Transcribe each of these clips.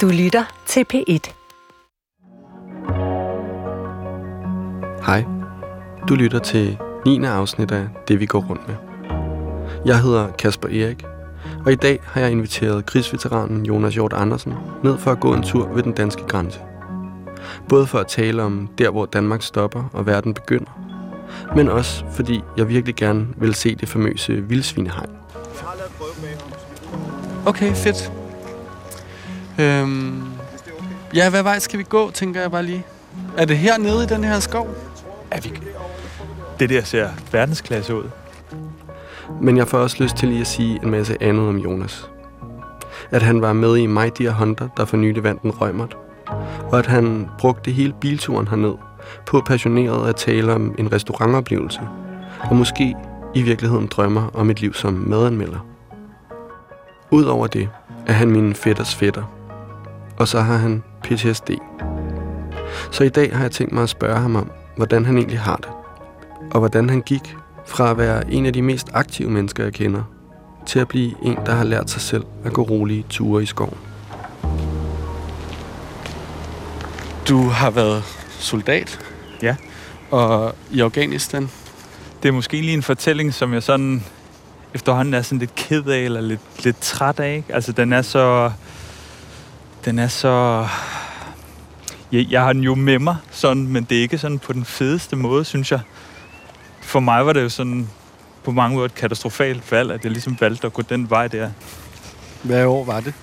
Du lytter til P1. Hej. Du lytter til 9. afsnit af Det, vi går rundt med. Jeg hedder Kasper Erik, og i dag har jeg inviteret krigsveteranen Jonas Hjort Andersen ned for at gå en tur ved den danske grænse. Både for at tale om der, hvor Danmark stopper og verden begynder, men også fordi jeg virkelig gerne vil se det famøse vildsvinehegn. Okay, fedt. Ja, hvad vej skal vi gå, tænker jeg bare lige. Er det her nede i den her skov? Er vi? Det der ser verdensklasse ud. Men jeg får også lyst til lige at sige en masse andet om Jonas. At han var med i My Dear Hunter, der for nylig vandt en Rømert. Og at han brugte hele bilturen herned på passioneret at tale om en restaurantoplevelse. Og måske i virkeligheden drømmer om et liv som madanmelder. Udover det er han min fætters fætter. Og så har han PTSD. Så i dag har jeg tænkt mig at spørge ham om, hvordan han egentlig har det. Og hvordan han gik fra at være en af de mest aktive mennesker, jeg kender, til at blive en, der har lært sig selv at gå rolige ture i skoven. Du har været soldat? Ja. Og i Afghanistan? Det er måske lige en fortælling, som jeg sådan efterhånden er sådan lidt ked af, eller lidt træt af, ikke? Altså, den er så... Jeg har den jo med mig, sådan, men det er ikke sådan på den fedeste måde, synes jeg. For mig var det jo sådan, på mange måder et katastrofalt valg, at jeg ligesom valgte at gå den vej der. Hvad år var det?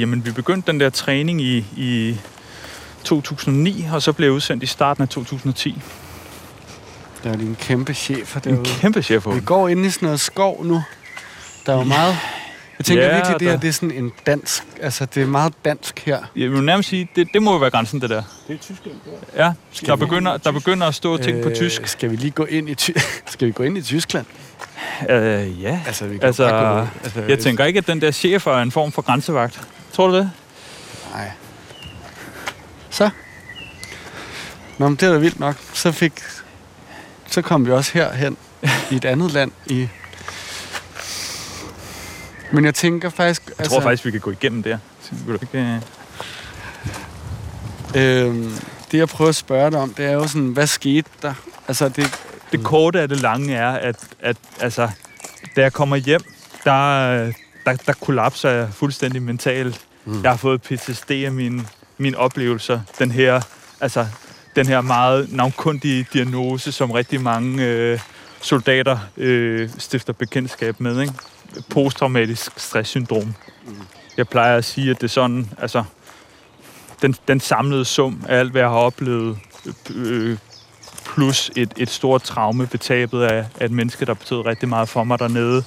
Jamen, vi begyndte den der træning i 2009, og så blev jeg udsendt i starten af 2010. Der er lige en kæmpe chefer derude. En kæmpe chefer. Vi går ind i sådan noget skov nu. Der er jo meget... Jeg tænker virkelig, det er sådan en dansk... Altså, det er meget dansk her. Jeg vil nærmest sige, det må jo være grænsen, det der. Det er tysk. Ja, der begynder at stå ting på tysk. Skal vi lige gå ind i Tyskland? Ja. Altså, vi kan jeg tænker ikke, at den der chef er en form for grænsevagt. Tror du det? Nej. Så? Nå, men det er da vildt nok. Så kom vi også herhen i et andet land i... Men jeg tænker faktisk... Jeg tror faktisk, vi kan gå igennem der. Det, jeg prøver at spørge dig om, det er jo sådan, hvad skete der? Altså, det korte af det lange er, at altså, da jeg kommer hjem, der kollapser jeg fuldstændig mentalt. Mm. Jeg har fået PTSD af mine oplevelser. Den her meget navnkundige diagnose, som rigtig mange soldater stifter bekendtskab med, ikke? Posttraumatisk stresssyndrom. Jeg plejer at sige, at det er sådan, altså, den samlede sum af alt, hvad jeg har oplevet, plus et stort traume betabet af et menneske, der betød rigtig meget for mig dernede,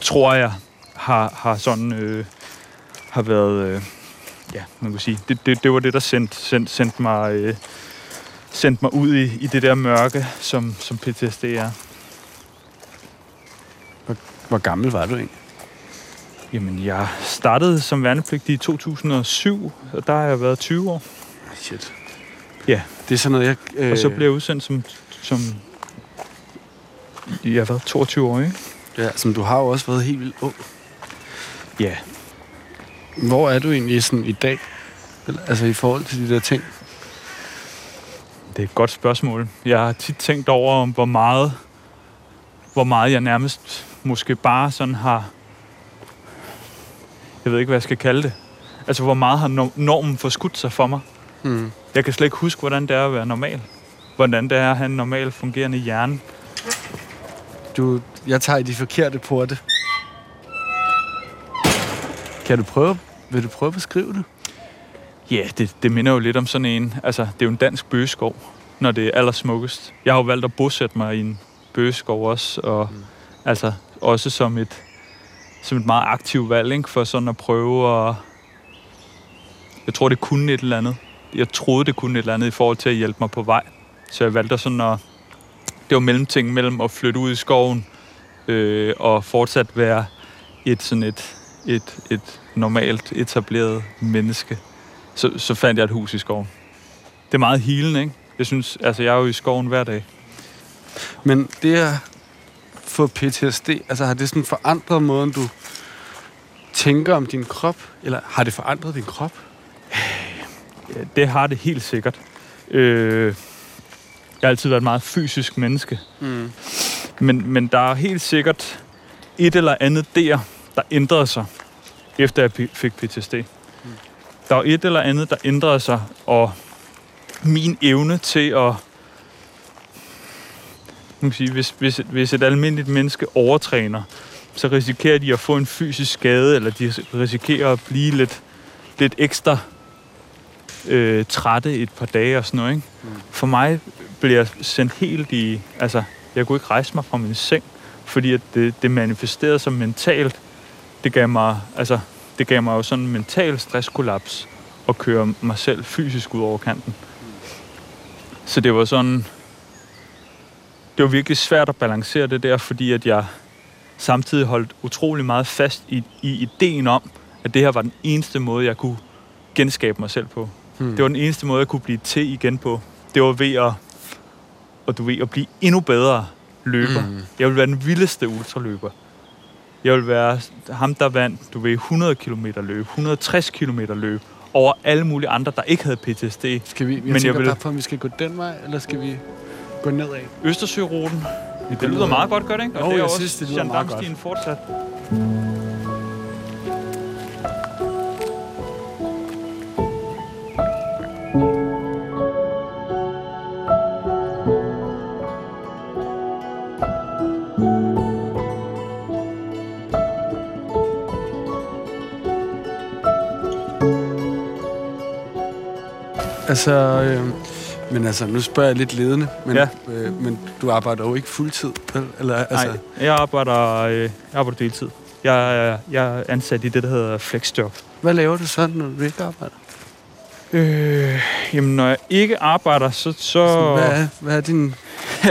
tror jeg, har været... man kan sige, det var det, der sendte mig ud i det der mørke, som PTSD er. Hvor gammel var du egentlig? Jamen, jeg startede som værnepligtig i 2007, og der har jeg været 20 år. Shit. Ja. Det er sådan noget, jeg... Og så blev jeg udsendt som jeg har været 22 år, ikke? Ja, som du har jo også været helt vildt ung. Ja. Hvor er du egentlig sådan i dag? Altså i forhold til de der ting? Det er et godt spørgsmål. Jeg har tit tænkt over, hvor meget jeg nærmest... måske bare sådan har... Jeg ved ikke, hvad jeg skal kalde det. Altså, hvor meget har normen forskudt sig for mig. Mm. Jeg kan slet ikke huske, hvordan det er at være normal. Hvordan det er at have en normal fungerende hjerne. Jeg tager i de forkerte porte. Vil du prøve at beskrive det? Ja, det minder jo lidt om sådan en... Altså, det er jo en dansk bøgeskov, når det er allersmukkest. Jeg har jo valgt at bosætte mig i en bøgeskov også, og... Mm. Altså også som et meget aktivt valg, ikke? For sådan at prøve at... Jeg tror, det kunne et eller andet. Jeg troede, det kunne et eller andet i forhold til at hjælpe mig på vej. Så jeg valgte sådan at... Det var mellemting mellem at flytte ud i skoven og fortsat være et normalt etableret menneske. Så fandt jeg et hus i skoven. Det er meget healende, ikke? Jeg synes, altså jeg er jo i skoven hver dag. Men det er... for PTSD, altså har det sådan forandret måden, du tænker om din krop, eller har det forandret din krop? Ja, det har det helt sikkert. Jeg har altid været et meget fysisk menneske. Mm. Men der er helt sikkert et eller andet der ændrede sig, efter jeg fik PTSD. Mm. Der var et eller andet, der ændrede sig, og min evne til at... Hvis et almindeligt menneske overtræner, så risikerer de at få en fysisk skade, eller de risikerer at blive lidt ekstra trætte et par dage og sådan noget, ikke? Mm. For mig blev jeg sendt helt i... Altså, jeg kunne ikke rejse mig fra min seng, fordi at det manifesterede sig mentalt. Det gav mig, jo sådan en mental stresskollaps at køre mig selv fysisk ud over kanten. Så det var sådan... Det var virkelig svært at balancere det der, fordi at jeg samtidig holdt utrolig meget fast i ideen om, at det her var den eneste måde, jeg kunne genskabe mig selv på. Hmm. Det var den eneste måde, jeg kunne blive til igen på. Det var ved at blive endnu bedre løber. Hmm. Jeg ville være den vildeste ultraløber. Jeg ville være ham, der vandt, 100 km løb, 160 km løb, over alle mulige andre, der ikke havde PTSD. Jeg tænker bare på, om vi skal gå den vej, eller skal vi... Østersøruten. Det lyder meget godt, gør det ikke? Og det er jeg også synes, det lyder meget godt. Fortsat. Altså... Men altså, nu spørger jeg lidt ledende, men, ja. Men du arbejder jo ikke fuldtid, eller? Altså... Nej, jeg arbejder deltid. Jeg er ansat i det, der hedder Flexjob. Hvad laver du så, når du ikke arbejder? Jamen, når jeg ikke arbejder, så... Hvad er din...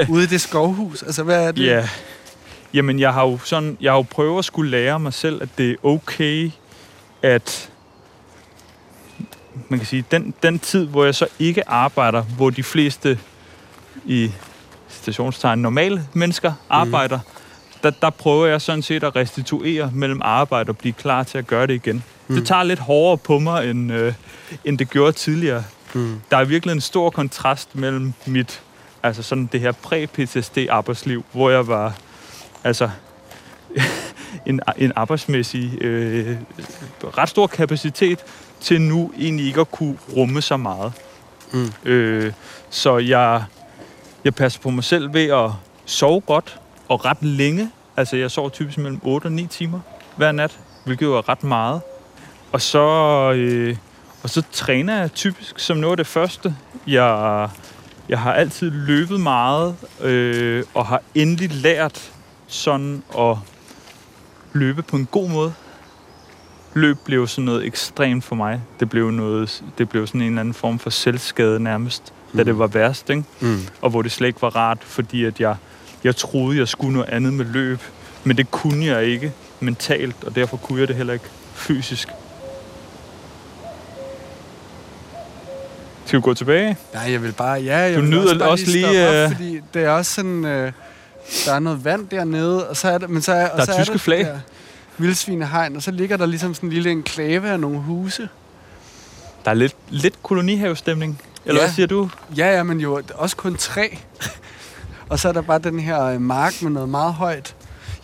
Ude i det skovhus? Altså, hvad er det? Ja. Jamen, jeg har jo prøvet at skulle lære mig selv, at det er okay, at... Man kan sige, den tid, hvor jeg så ikke arbejder, hvor de fleste i citationstegn normale mennesker arbejder, der prøver jeg sådan set at restituere mellem arbejde og blive klar til at gøre det igen. Mm. Det tager lidt hårdere på mig, end det gjorde tidligere. Mm. Der er virkelig en stor kontrast mellem mit, altså sådan det her præ-PTSD-arbejdsliv, hvor jeg var, altså... en arbejdsmæssig ret stor kapacitet til nu egentlig ikke at kunne rumme så meget. Mm. Så jeg passer på mig selv ved at sove godt og ret længe. Altså jeg sover typisk mellem 8 og 9 timer hver nat, hvilket jo er ret meget. Og så træner jeg typisk som noget af det første. Jeg har altid løbet meget og har endelig lært sådan at løbe på en god måde. Løb blev sådan noget ekstremt for mig. Det blev sådan en eller anden form for selvskade nærmest, da det var værst, ikke? Mm. Og hvor det slet ikke var rart, fordi at jeg troede, jeg skulle noget andet med løb, men det kunne jeg ikke mentalt, og derfor kunne jeg det heller ikke fysisk. Skal vi gå tilbage? Nej, jeg vil bare... Ja, jeg vil også lige op, fordi det er også sådan... Der er noget vand dernede, og så er der... Men så er, og der er så tyske er der flag. Der vildsvinehegn, og så ligger der ligesom sådan en lille enklave af nogle huse. Der er lidt kolonihavestemning, eller ja. Hvad siger du? Ja, men jo også kun træ. Og så er der bare den her mark med noget meget højt.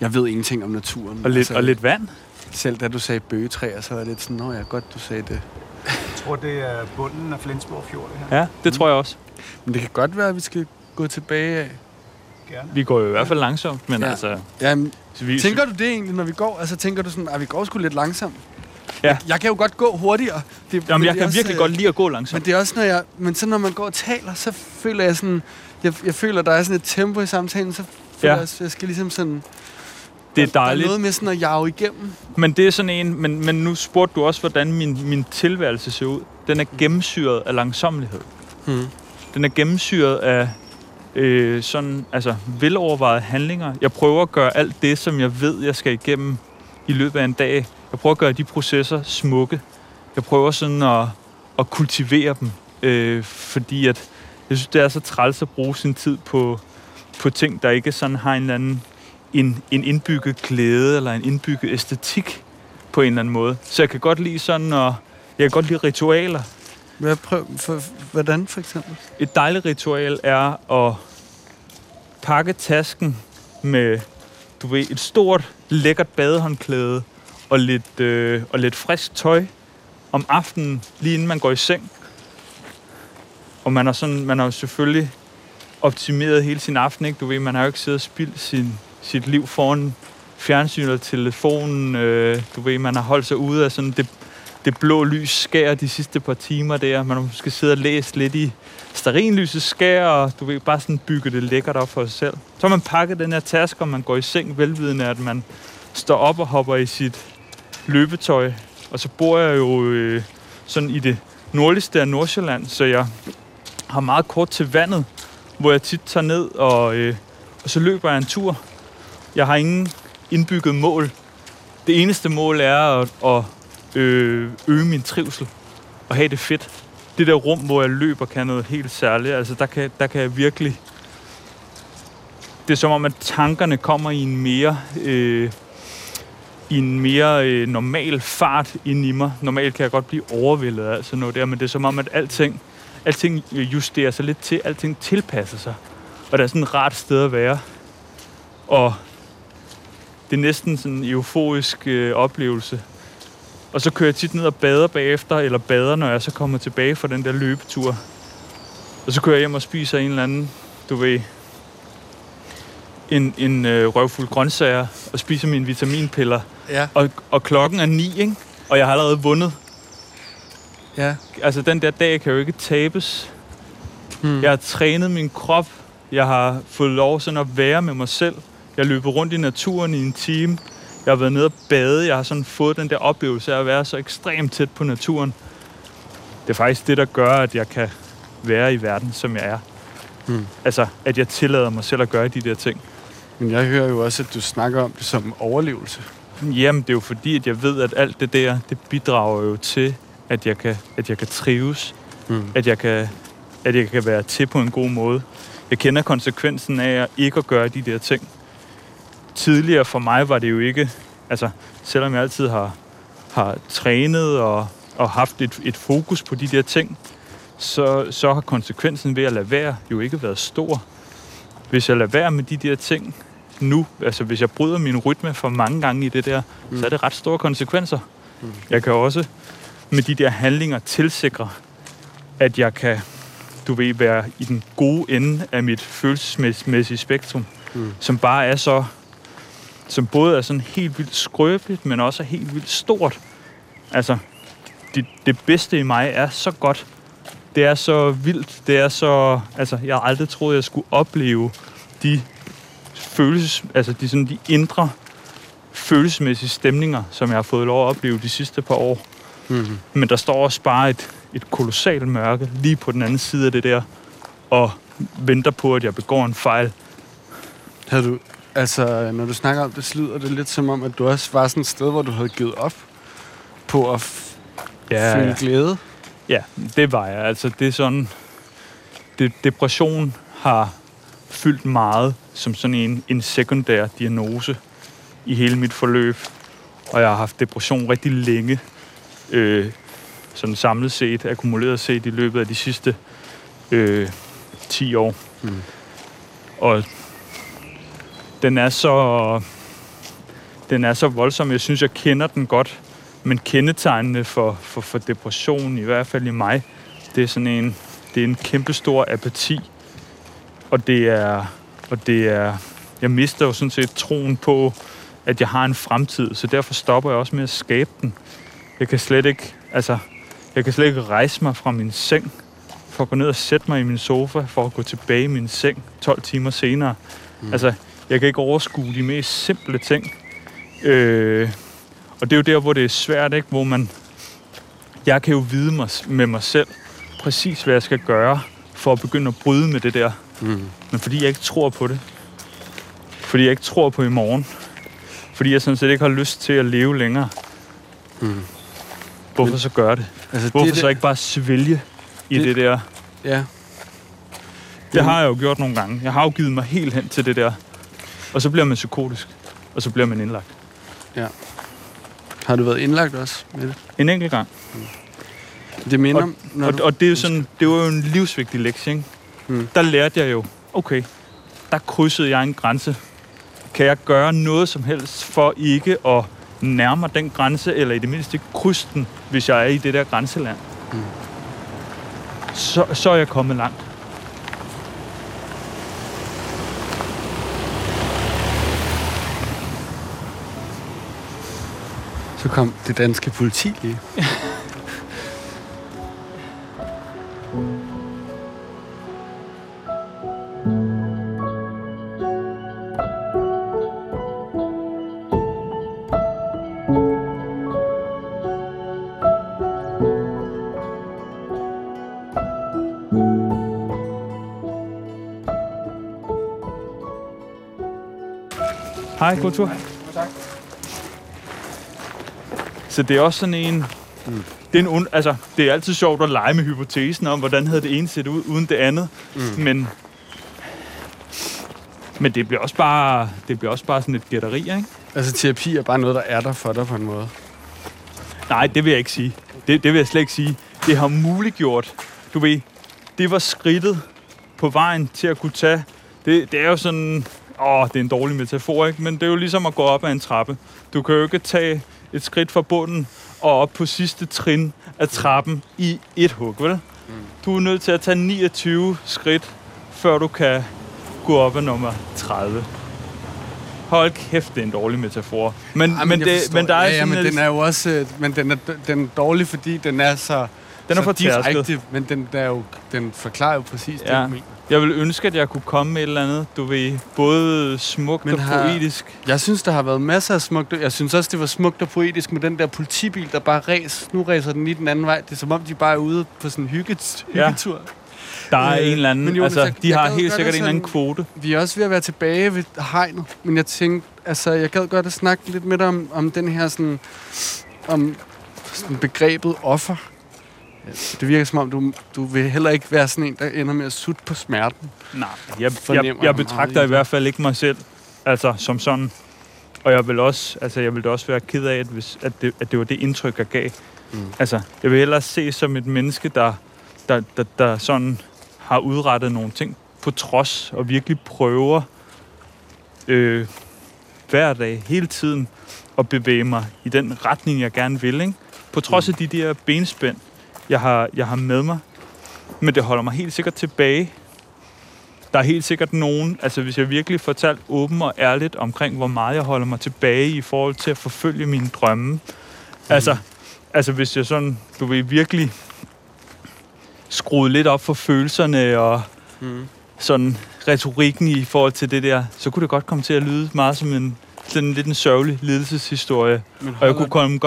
Jeg ved ingenting om naturen. Og lidt vand. Selv da du sagde bøgetræer, så var det lidt sådan, nå ja, godt du sagde det. Jeg tror, det er bunden af Flensborg fjord, det her. Ja, det tror jeg også. Men det kan godt være, at vi skal gå tilbage af. Vi går jo i hvert fald langsomt, men ja. Altså... Jamen, tænker du det egentlig, når vi går? Altså, tænker du sådan, at vi går sgu lidt langsomt? Ja. Jeg kan jo godt gå hurtigere. Jeg kan virkelig godt lide at gå langsomt. Men det er også, når man går og taler, så føler jeg sådan... Jeg føler, der er sådan et tempo i samtalen, så føler jeg, at jeg skal ligesom sådan... Det er dejligt. Der er noget med sådan at jage igennem. Men det er sådan en... Men nu spurgte du også, hvordan min tilværelse ser ud. Den er gennemsyret af langsommelighed. Hmm. Den er gennemsyret af... sådan, altså velovervejede handlinger. Jeg prøver at gøre alt det, som jeg ved, jeg skal igennem i løbet af en dag. Jeg prøver at gøre de processer smukke. Jeg prøver sådan at kultivere dem, fordi at jeg synes, det er så træls at bruge sin tid på ting, der ikke sådan har en indbygget glæde eller en indbygget æstetik. på en eller anden måde. Så jeg kan godt lide sådan, og jeg kan godt lide ritualer. Hvordan for eksempel? Et dejligt ritual er at pakke tasken med, du ved, et stort, lækkert badehåndklæde og lidt frisk tøj om aftenen, lige inden man går i seng. Og man har jo selvfølgelig optimeret hele sin aften, ikke? Du ved, man har jo ikke siddet og spildt sit liv foran fjernsynet eller telefonen. Du ved, man har holdt sig ude af sådan det blå lys skær de sidste par timer der. Man har måske siddet og læst lidt i stearinlysets skær, og du ved, bare sådan bygge det lækkert op for sig selv. Så har man pakket den her taske, og man går i seng velvidende, at man står op og hopper i sit løbetøj. Og så bor jeg jo sådan i det nordligste af Nordsjælland, så jeg har meget kort til vandet, hvor jeg tit tager ned, og så løber jeg en tur. Jeg har ingen indbygget mål. Det eneste mål er at øge min trivsel og have det fedt. Det der rum, hvor jeg løber, kan noget helt særligt. Altså, der kan jeg virkelig... Det er som om, at tankerne kommer i en mere... I en mere normal fart ind i mig. Normalt kan jeg godt blive overvældet af sådan noget der, men det er som om, at alting justerer sig lidt til, alting tilpasser sig. Og der er sådan et rart sted at være. Og det er næsten sådan en euforisk oplevelse. Og så kører jeg tit ned og bader bagefter, eller bader, når jeg så kommer tilbage fra den der løbetur. Og så kører jeg hjem og spiser en eller anden, du ved... en røvfuld grøntsager og spiser mine vitaminpiller. Ja. Og klokken er 9, ikke? Og jeg har allerede vundet. Ja. Altså, den der dag kan jo ikke tabes. Jeg har trænet min krop. Jeg har fået lov sådan at være med mig selv. Jeg løber rundt i naturen i en time. Jeg har været nede og bade. Jeg har sådan fået den der oplevelse af at være så ekstremt tæt på naturen. Det er faktisk det, der gør, at jeg kan være i verden, som jeg er. Altså, at jeg tillader mig selv at gøre de der ting. Men jeg hører jo også, at du snakker om det som overlevelse. Jamen, det er jo fordi, at jeg ved, at alt det der, det bidrager jo til, at jeg kan trives. At jeg kan være til på en god måde. Jeg kender konsekvensen af ikke at gøre de der ting. Tidligere for mig var det jo ikke... Altså, selvom jeg altid har trænet og haft et fokus på de der ting, så har konsekvensen ved at lade være jo ikke været stor. Hvis jeg lader være med de der ting nu, altså hvis jeg bryder min rytme for mange gange i det der, så er det ret store konsekvenser. Jeg kan også med de der handlinger tilsikre, at jeg kan, du ved, være i den gode ende af mit følelsesmæssige spektrum, som bare er så, som både er sådan helt vildt skrøbeligt, men også er helt vildt stort. Altså, det bedste i mig er så godt. Det er så vildt, det er så... Altså, jeg har aldrig troet, jeg skulle opleve de følelses... Altså, de indre følelsesmæssige stemninger, som jeg har fået lov at opleve de sidste par år. Mm-hmm. Men der står også bare et kolossalt mørke lige på den anden side af det der, og venter på, at jeg begår en fejl. Havde du... Altså, når du snakker om det, så lyder det lidt som om, at du også var sådan et sted, hvor du havde givet op på at føle glæde. Ja, det var jeg. Altså, det er sådan... Depression har fyldt meget som sådan en sekundær diagnose i hele mit forløb. Og jeg har haft depression rigtig længe. Sådan samlet set, akkumuleret set i løbet af de sidste 10 år. Og den er så voldsom. Jeg synes, jeg kender den godt. Men kendetegnene for depression, i hvert fald i mig, det er sådan en kæmpestor apati. Og det er, jeg mister jo sådan set troen på, at jeg har en fremtid, så derfor stopper jeg også med at skabe den. Jeg kan slet ikke rejse mig fra min seng, for at gå ned og sætte mig i min sofa, for at gå tilbage i min seng 12 timer senere. Altså, jeg kan ikke overskue de mest simple ting. Og det er jo der, hvor det er svært, ikke? Hvor man... Jeg kan jo vide med mig selv præcis, hvad jeg skal gøre for at begynde at bryde med det der. Men fordi jeg ikke tror på det. Fordi jeg ikke tror på i morgen. Fordi jeg sådan set ikke har lyst til at leve længere. Hvorfor så gøre det? Altså, hvorfor så ikke bare svælge i det der? Ja. Det har jeg jo gjort nogle gange. Jeg har jo givet mig helt hen til det der. Og så bliver man psykotisk. Og så bliver man indlagt. Ja. Har du været indlagt også med det? En enkelt gang. Det minder om... Og det er sådan, det var jo en livsvigtig lektie, ikke? Mm. Der lærte jeg jo, okay, der krydsede jeg en grænse. Kan jeg gøre noget som helst for ikke at nærme den grænse, eller i det mindste krydse den, hvis jeg er i det der grænseland? Mm. Så er jeg kommet langt. Så kom det danske politi lige. Hej, god tur. Tak. Så det er også sådan en... Mm. Det er altid sjovt at lege med hypotesen om, hvordan havde det ene set ud uden det andet. Mm. Men det bliver også bare, sådan et gætteri, ikke? Altså terapi er bare noget, der er der for dig på en måde. Nej, det vil jeg ikke sige. Det vil jeg slet ikke sige. Det har muliggjort. Du ved, det var skridtet på vejen til at kunne tage... Det er jo sådan... det er en dårlig metafor, ikke? Men det er jo ligesom at gå op ad en trappe. Du kan jo ikke tage et skridt fra bunden og op på sidste trin af trappen i et hug, vel? Du er nødt til at tage 29 skridt, før du kan gå op ad nummer 30. Hold kæft, det er en dårlig metafor. Men den er dårlig, fordi den er så... Den er for direkte, men den forklarer jo præcis det, du mener. Jeg ville ønske, at jeg kunne komme med et eller andet, du ved, både smukt og poetisk. Jeg synes, der har været masser af smukt. Jeg synes også, det var smukt og poetisk med den der politibil, der bare nu ræser den i den anden vej. Det er som om, de bare er ude på sådan en hyggetur. Der er en eller anden, Jonas, de har helt sikkert en anden kvote. Vi er også ved at være tilbage ved hegnet, men jeg tænkte, jeg gad godt at snakke lidt med dig om den her sådan, om sådan begrebet offer. Det virker som om, du vil heller ikke være sådan en, der ender med at sutte på smerten. Nej, jeg betragter i hvert fald ikke mig selv som sådan. Og jeg vil også, jeg vil da også være ked af, at det var det indtryk, jeg gav. Mm. Jeg vil hellere se som et menneske, der sådan har udrettet nogle ting på trods, og virkelig prøver hver dag, hele tiden, at bevæge mig i den retning, jeg gerne vil, ikke? På trods af de der benspænd, jeg har med mig, men det holder mig helt sikkert tilbage. Der er helt sikkert nogen, hvis jeg virkelig fortalt åben og ærligt omkring, hvor meget jeg holder mig tilbage i forhold til at forfølge mine drømme. Hvis jeg sådan, virkelig skruede lidt op for følelserne og sådan retorikken i forhold til det der, så kunne det godt komme til at lyde meget som en lidt en sørgelig lidelseshistorie, og jeg kunne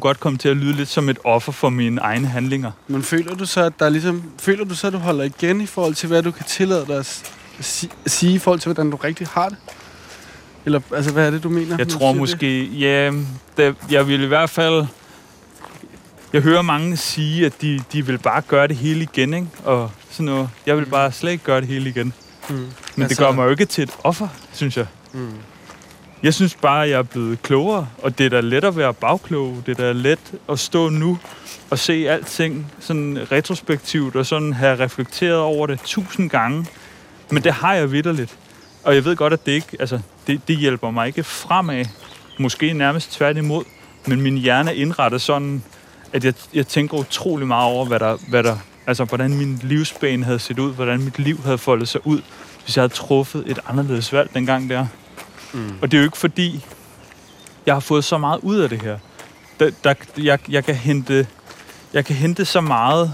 godt komme til at lyde lidt som et offer for mine egne handlinger. Men føler du så, at der du holder igen i forhold til, hvad du kan tillade dig at sige i forhold til, hvordan du rigtig har det? Eller hvad er det, du mener? Jeg tror måske, jeg vil i hvert fald... Jeg hører mange sige, at de vil bare gøre det hele igen, ikke? Og sådan noget. Jeg vil bare slet ikke gøre det hele igen. Mm. Men det gør mig jo ikke til et offer, synes jeg. Mm. Jeg synes bare, at jeg er blevet klogere, og det er da let at være bagklog. Det er da let at stå nu og se alting sådan retrospektivt og sådan have reflekteret over det 1000 gange. Men det har jeg vitterligt. Og jeg ved godt, at det ikke, det hjælper mig ikke fremad. Måske nærmest tværtimod. Men min hjerne er indrettet sådan, at jeg tænker utrolig meget over, hvordan min livsbane havde set ud, hvordan mit liv havde foldet sig ud, hvis jeg havde truffet et anderledes valg dengang der. Mm. Og det er jo ikke fordi, jeg har fået så meget ud af det her. Jeg kan hente så meget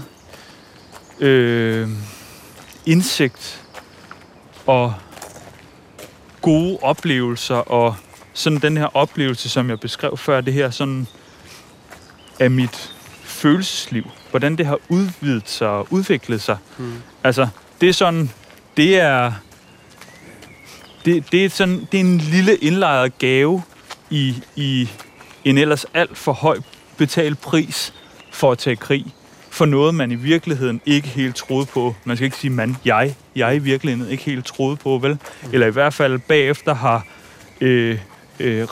indsigt og gode oplevelser, og sådan den her oplevelse, som jeg beskrev før, det her sådan af mit følelsesliv. Hvordan det har udvidet sig og udviklet sig. Mm. Det er en lille indlejret gave i en ellers alt for høj betalt pris for at tage krig. For noget, man i virkeligheden ikke helt troede på. Man skal ikke sige, jeg i virkeligheden ikke helt troede på, vel? Eller i hvert fald bagefter har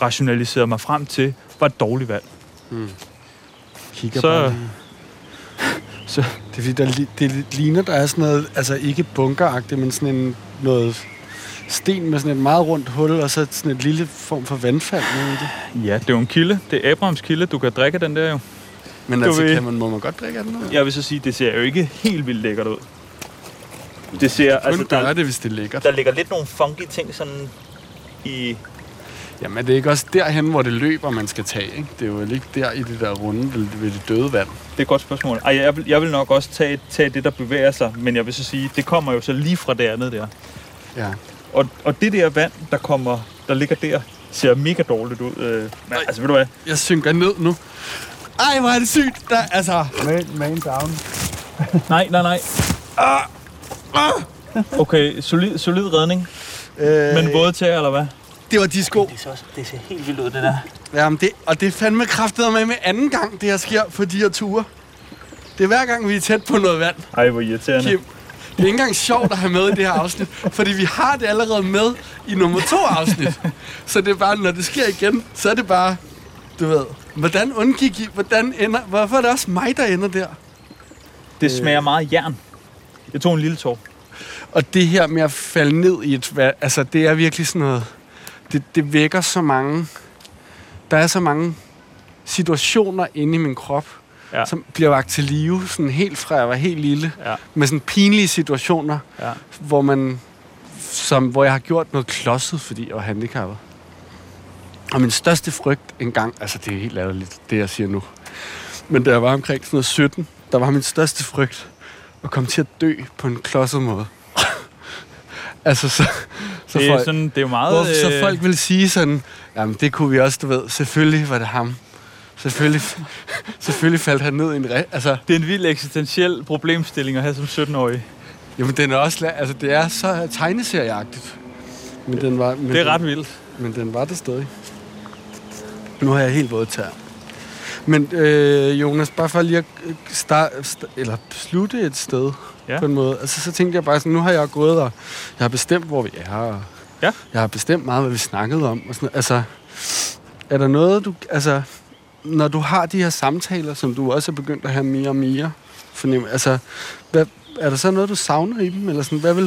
rationaliseret mig frem til, var et dårligt valg. Kigger så, så det er fordi, det ligner, der er sådan noget, altså ikke bunkeragtigt, men sådan en, noget sten med sådan et meget rundt hul, og så sådan et lille form for vandfald nede i det. Ja, det er jo en kilde. Det er Abraham's kilde. Du kan drikke den der jo. Men altså, må man godt drikke af den der? Jeg vil så sige, det ser jo ikke helt vildt lækkert ud. Det ser, altså, der hvis det ligger. Der ligger lidt nogle funky ting sådan i... Jamen, det er ikke også derhen, hvor det løber, man skal tage, ikke? Det er jo ikke der i det der runde ved det døde vand. Det er et godt spørgsmål. Ej, jeg vil nok også tage det, der bevæger sig, men jeg vil så sige, det kommer jo så lige fra det andet der. Ja. Og det der vand, der ligger der, ser mega dårligt ud. Men, altså, ved du hvad? Jeg synker ned nu. Ej, hvor er det sygt! Der, altså... Man down. Nej. Okay, solid redning. Men både til eller hvad? Det var disco. Jamen, det ser helt vildt ud, det der. Jamen, det er fandme kraftedere med anden gang, det her sker på de her ture. Det er hver gang, vi er tæt på noget vand. Ej, hvor irriterende. Kim, det er ikke engang sjovt at have med i det her afsnit, fordi vi har det allerede med i nummer 2 afsnit. Så det er bare, når det sker igen, så er det bare, du ved, hvordan undgik I, hvorfor er det også mig, der ender der? Det smager meget jern. Jeg tog en lille tår. Og det her med at falde ned i et... Altså, det er virkelig sådan noget... Det vækker så mange... Der er så mange situationer inde i min krop, ja, som bliver vagt til live, sådan helt fra jeg var helt lille, ja, med sådan pinlige situationer, ja, hvor jeg har gjort noget klodset, fordi jeg var handicappet. Og min største frygt engang... Altså, det er helt ærligt, det jeg siger nu. Men da jeg var omkring sådan noget 17, der var min største frygt at komme til at dø på en klodset måde. Altså, så det er folk, sådan, det er jo meget... Så folk vil sige sådan, jamen, det kunne vi også, du ved. Selvfølgelig var det ham. Selvfølgelig faldt han ned i en... Altså, det er en vild eksistentiel problemstilling at have som 17-årig. Jamen, den er også... Altså, det er så tegneserieagtigt. Men den var... Men det er ret vildt. Men den var der stadig. Nu har jeg helt våde tær. Men Jonas, bare for lige at slutte et sted, ja, på en måde. Altså, så tænkte jeg bare sådan, nu har jeg gået, og jeg har bestemt, hvor vi er, og ja, jeg har bestemt meget, hvad vi snakkede om. Og sådan, altså, er der noget, du... Altså, når du har de her samtaler, som du også er begyndt at have mere og mere, fornemme, altså, er der så noget, du savner i dem? Eller sådan, hvad vil...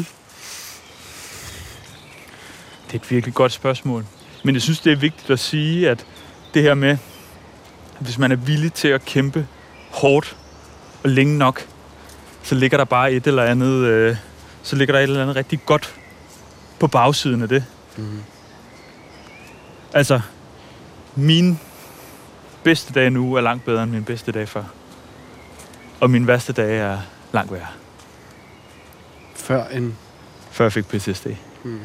Det er et virkelig godt spørgsmål. Men jeg synes, det er vigtigt at sige, at det her med... Hvis man er villig til at kæmpe hårdt og længe nok, så ligger der bare et eller andet, rigtig godt på bagsiden af det. Mm-hmm. Altså, mine bedste dage nu er langt bedre end mine bedste dage før. Og mine værste dage er langt værre. Før jeg fik PTSD. Mm.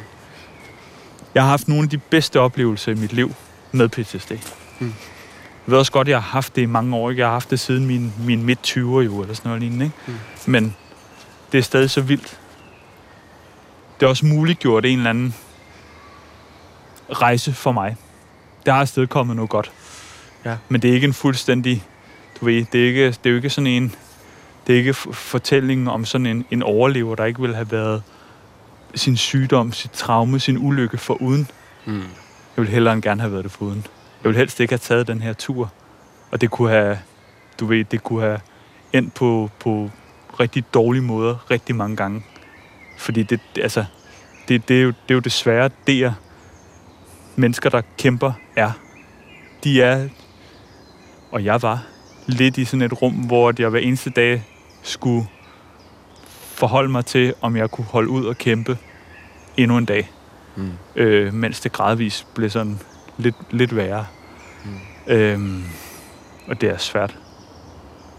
Jeg har haft nogle af de bedste oplevelser i mit liv med PTSD. Mm. Jeg ved også godt, jeg har haft det i mange år. Ikke? Jeg har haft det siden min midt-20'er jo, eller sådan noget lignende. Ikke? Mm. Men det er stadig så vildt. Det er også muliggjort en eller anden rejse for mig. Det har afstedkommet noget godt. Ja. Men det er ikke en fuldstændig... Du ved, det er jo ikke sådan en... Det er ikke fortællingen om sådan en overlever, der ikke ville have været sin sygdom, sit traume, sin ulykke foruden. Mm. Jeg ville hellere end gerne have været det foruden. Jeg ville helst ikke have taget den her tur, og det kunne have, endt på rigtig dårlige måder rigtig mange gange. Fordi det er jo desværre det, mennesker, der kæmper, er. De er, og jeg var, lidt i sådan et rum, hvor jeg hver eneste dag skulle forholde mig til, om jeg kunne holde ud og kæmpe endnu en dag. Mm. Mens det gradvist blev sådan lidt værre. Mm. Og det er svært.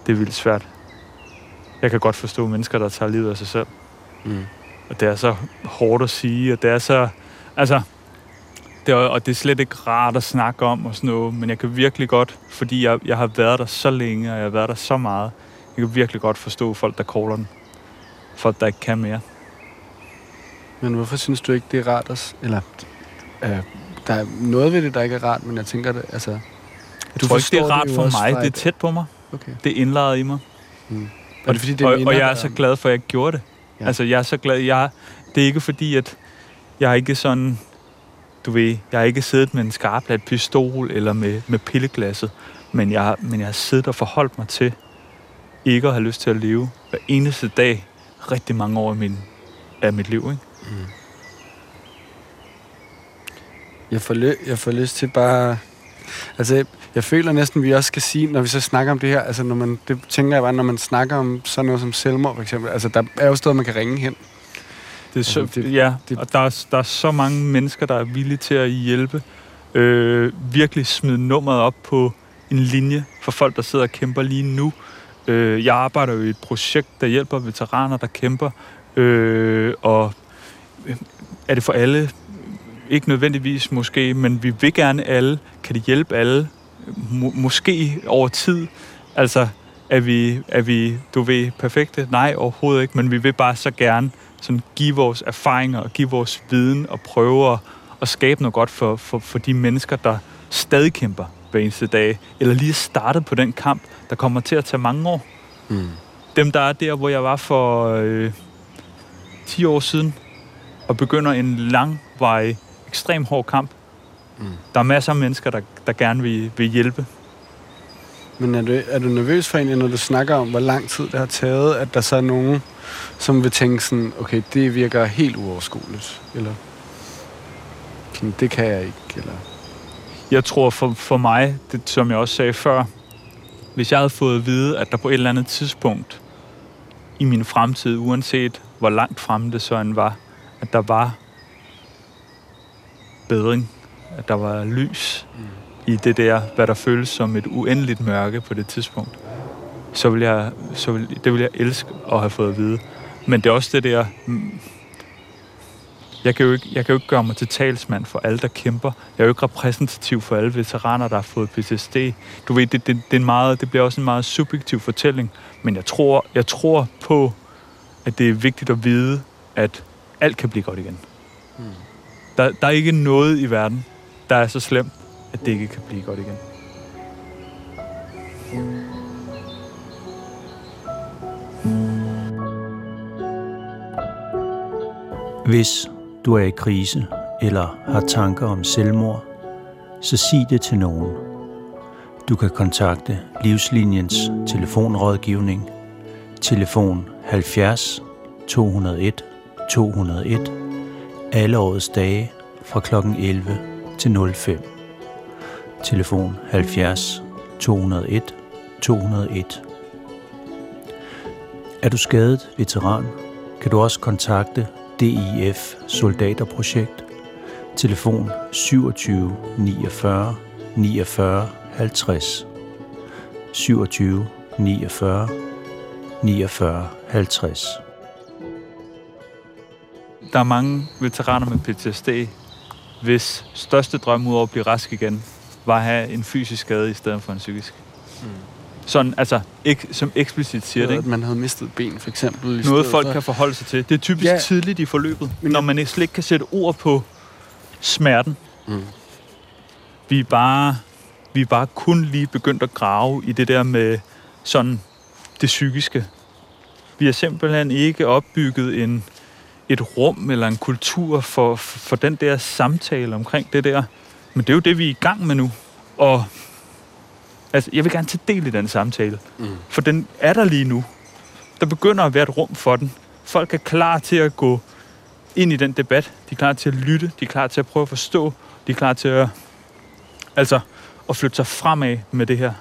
Det er vildt svært. Jeg kan godt forstå mennesker, der tager livet af sig selv. Mm. Og det er så hårdt at sige, og det er så... Altså, det er slet ikke rart at snakke om og sådan noget, men jeg kan virkelig godt, fordi jeg har været der så længe, og jeg har været der så meget, jeg kan virkelig godt forstå folk, der kravler den. Folk, der ikke kan mere. Men hvorfor synes du ikke, det er rart at... Eller... Der er noget ved det, der ikke er rart, men jeg tænker det, altså... Jeg tror ikke, det er rart for mig. Det er tæt på mig. Okay. Det er indlejret i mig. Mm. Og det er, fordi det er og jeg er så glad for, at jeg gjorde det. Ja. Altså, jeg er så glad. Det er ikke fordi, at jeg ikke sådan... Du ved, jeg har ikke siddet med en skarplat pistol eller med pilleglasset. Men jeg har siddet og forholdt mig til ikke at have lyst til at leve hver eneste dag rigtig mange år af mit liv, ikke? Mm. Jeg får lyst til bare... Altså, jeg føler næsten, vi også skal sige, når vi så snakker om det her, altså, det tænker jeg bare, når man snakker om sådan noget som selvmord, for eksempel, altså, der er jo steder, man kan ringe hen. Det er så, altså, og der er så mange mennesker, der er villige til at hjælpe. Virkelig smide nummeret op på en linje for folk, der sidder og kæmper lige nu. Jeg arbejder jo i et projekt, der hjælper veteraner, der kæmper. Og er det for alle? Ikke nødvendigvis måske, men vi vil gerne alle. Kan det hjælpe alle? Måske over tid. Altså, er vi, du ved, perfekte? Nej, overhovedet ikke, men vi vil bare så gerne sådan give vores erfaringer og give vores viden og prøve at skabe noget godt for de mennesker, der stadig kæmper hver eneste dag, eller lige startet på den kamp, der kommer til at tage mange år. Mm. Dem, der er der, hvor jeg var for 10 år siden, og begynder en langvarig, ekstrem hård kamp. Mm. Der er masser af mennesker, der gerne vil hjælpe. Men er du nervøs for egentlig, når du snakker om, hvor lang tid det har taget, at der så er nogen, som vil tænke sådan, okay, det virker helt uoverskueligt, eller det kan jeg ikke, eller... Jeg tror for mig, det, som jeg også sagde før, hvis jeg havde fået at vide, at der på et eller andet tidspunkt i min fremtid, uanset hvor langt frem det så end var, at der var bedring, at der var lys i det der, hvad der føles som et uendeligt mørke på det tidspunkt, så ville jeg elske at have fået at vide. Men det er også det der... Jeg kan jo ikke gøre mig til talsmand for alle, der kæmper. Jeg er jo ikke repræsentativ for alle veteraner, der har fået PTSD. Du ved, det bliver også en meget subjektiv fortælling. Men jeg tror på, at det er vigtigt at vide, at alt kan blive godt igen. Mm. Der er ikke noget i verden, der er så slemt, at det ikke kan blive godt igen. Hvis du er i krise eller har tanker om selvmord, så sig det til nogen. Du kan kontakte Livslinjens telefonrådgivning, telefon 70 201 201, alle årets dage fra kl. 11 til 05. Telefon 70 201 201. Er du skadet veteran, kan du også kontakte DIF Soldaterprojekt, telefon 27 49 49 50, 27 49 49 50. Der er mange veteraner med PTSD, hvis største drøm udover at blive rask igen, var at have en fysisk skade i stedet for en psykisk. Mm. Sådan, altså, som eksplicit siger det, ikke? At man havde mistet ben, for eksempel. Noget folk kan forholde sig til. Det er typisk tidligt i forløbet, når man slet ikke kan sætte ord på smerten. Mm. Vi er bare kun lige begyndt at grave i det der med sådan det psykiske. Vi har simpelthen ikke opbygget et rum eller en kultur for den der samtale omkring det der. Men det er jo det, vi er i gang med nu. Og altså, jeg vil gerne tage del i den samtale, for den er der lige nu. Der begynder at være et rum for den. Folk er klar til at gå ind i den debat. De er klar til at lytte. De er klar til at prøve at forstå. De er klar til at flytte sig fremad med det her.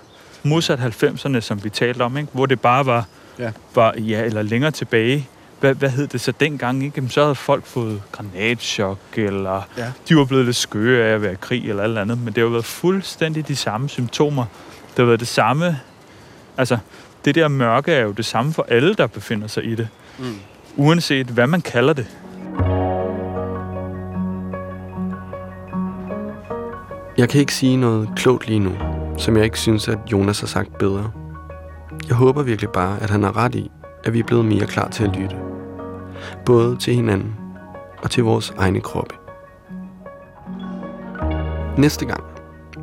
Modsat 90'erne, som vi talte om, ikke? Hvor det bare var, eller længere tilbage. Hvad hed det så dengang, ikke? Jamen, så havde folk fået granatschok, eller de var blevet lidt skøre af at være i krig, eller alt andet. Men det har jo været fuldstændig de samme symptomer. Det har været det samme... Altså, det der mørke er jo det samme for alle, der befinder sig i det. Mm. Uanset hvad man kalder det. Jeg kan ikke sige noget klogt lige nu, som jeg ikke synes, at Jonas har sagt bedre. Jeg håber virkelig bare, at han har ret i, at vi er blevet mere klar til at lytte. Både til hinanden og til vores egne kroppe. Næste gang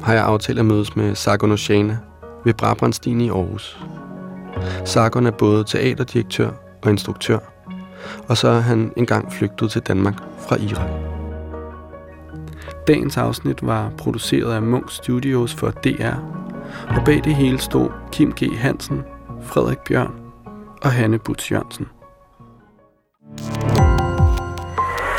har jeg aftalt at mødes med Sargon og Shana ved Brabrandstien i Aarhus. Sargon er både teaterdirektør og instruktør, og så er han engang flygtet til Danmark fra Irak. Dagens afsnit var produceret af Munch Studios for DR Og bag det hele stod Kim G. Hansen, Frederik Bjørn og Hanne Butz Jørgensen.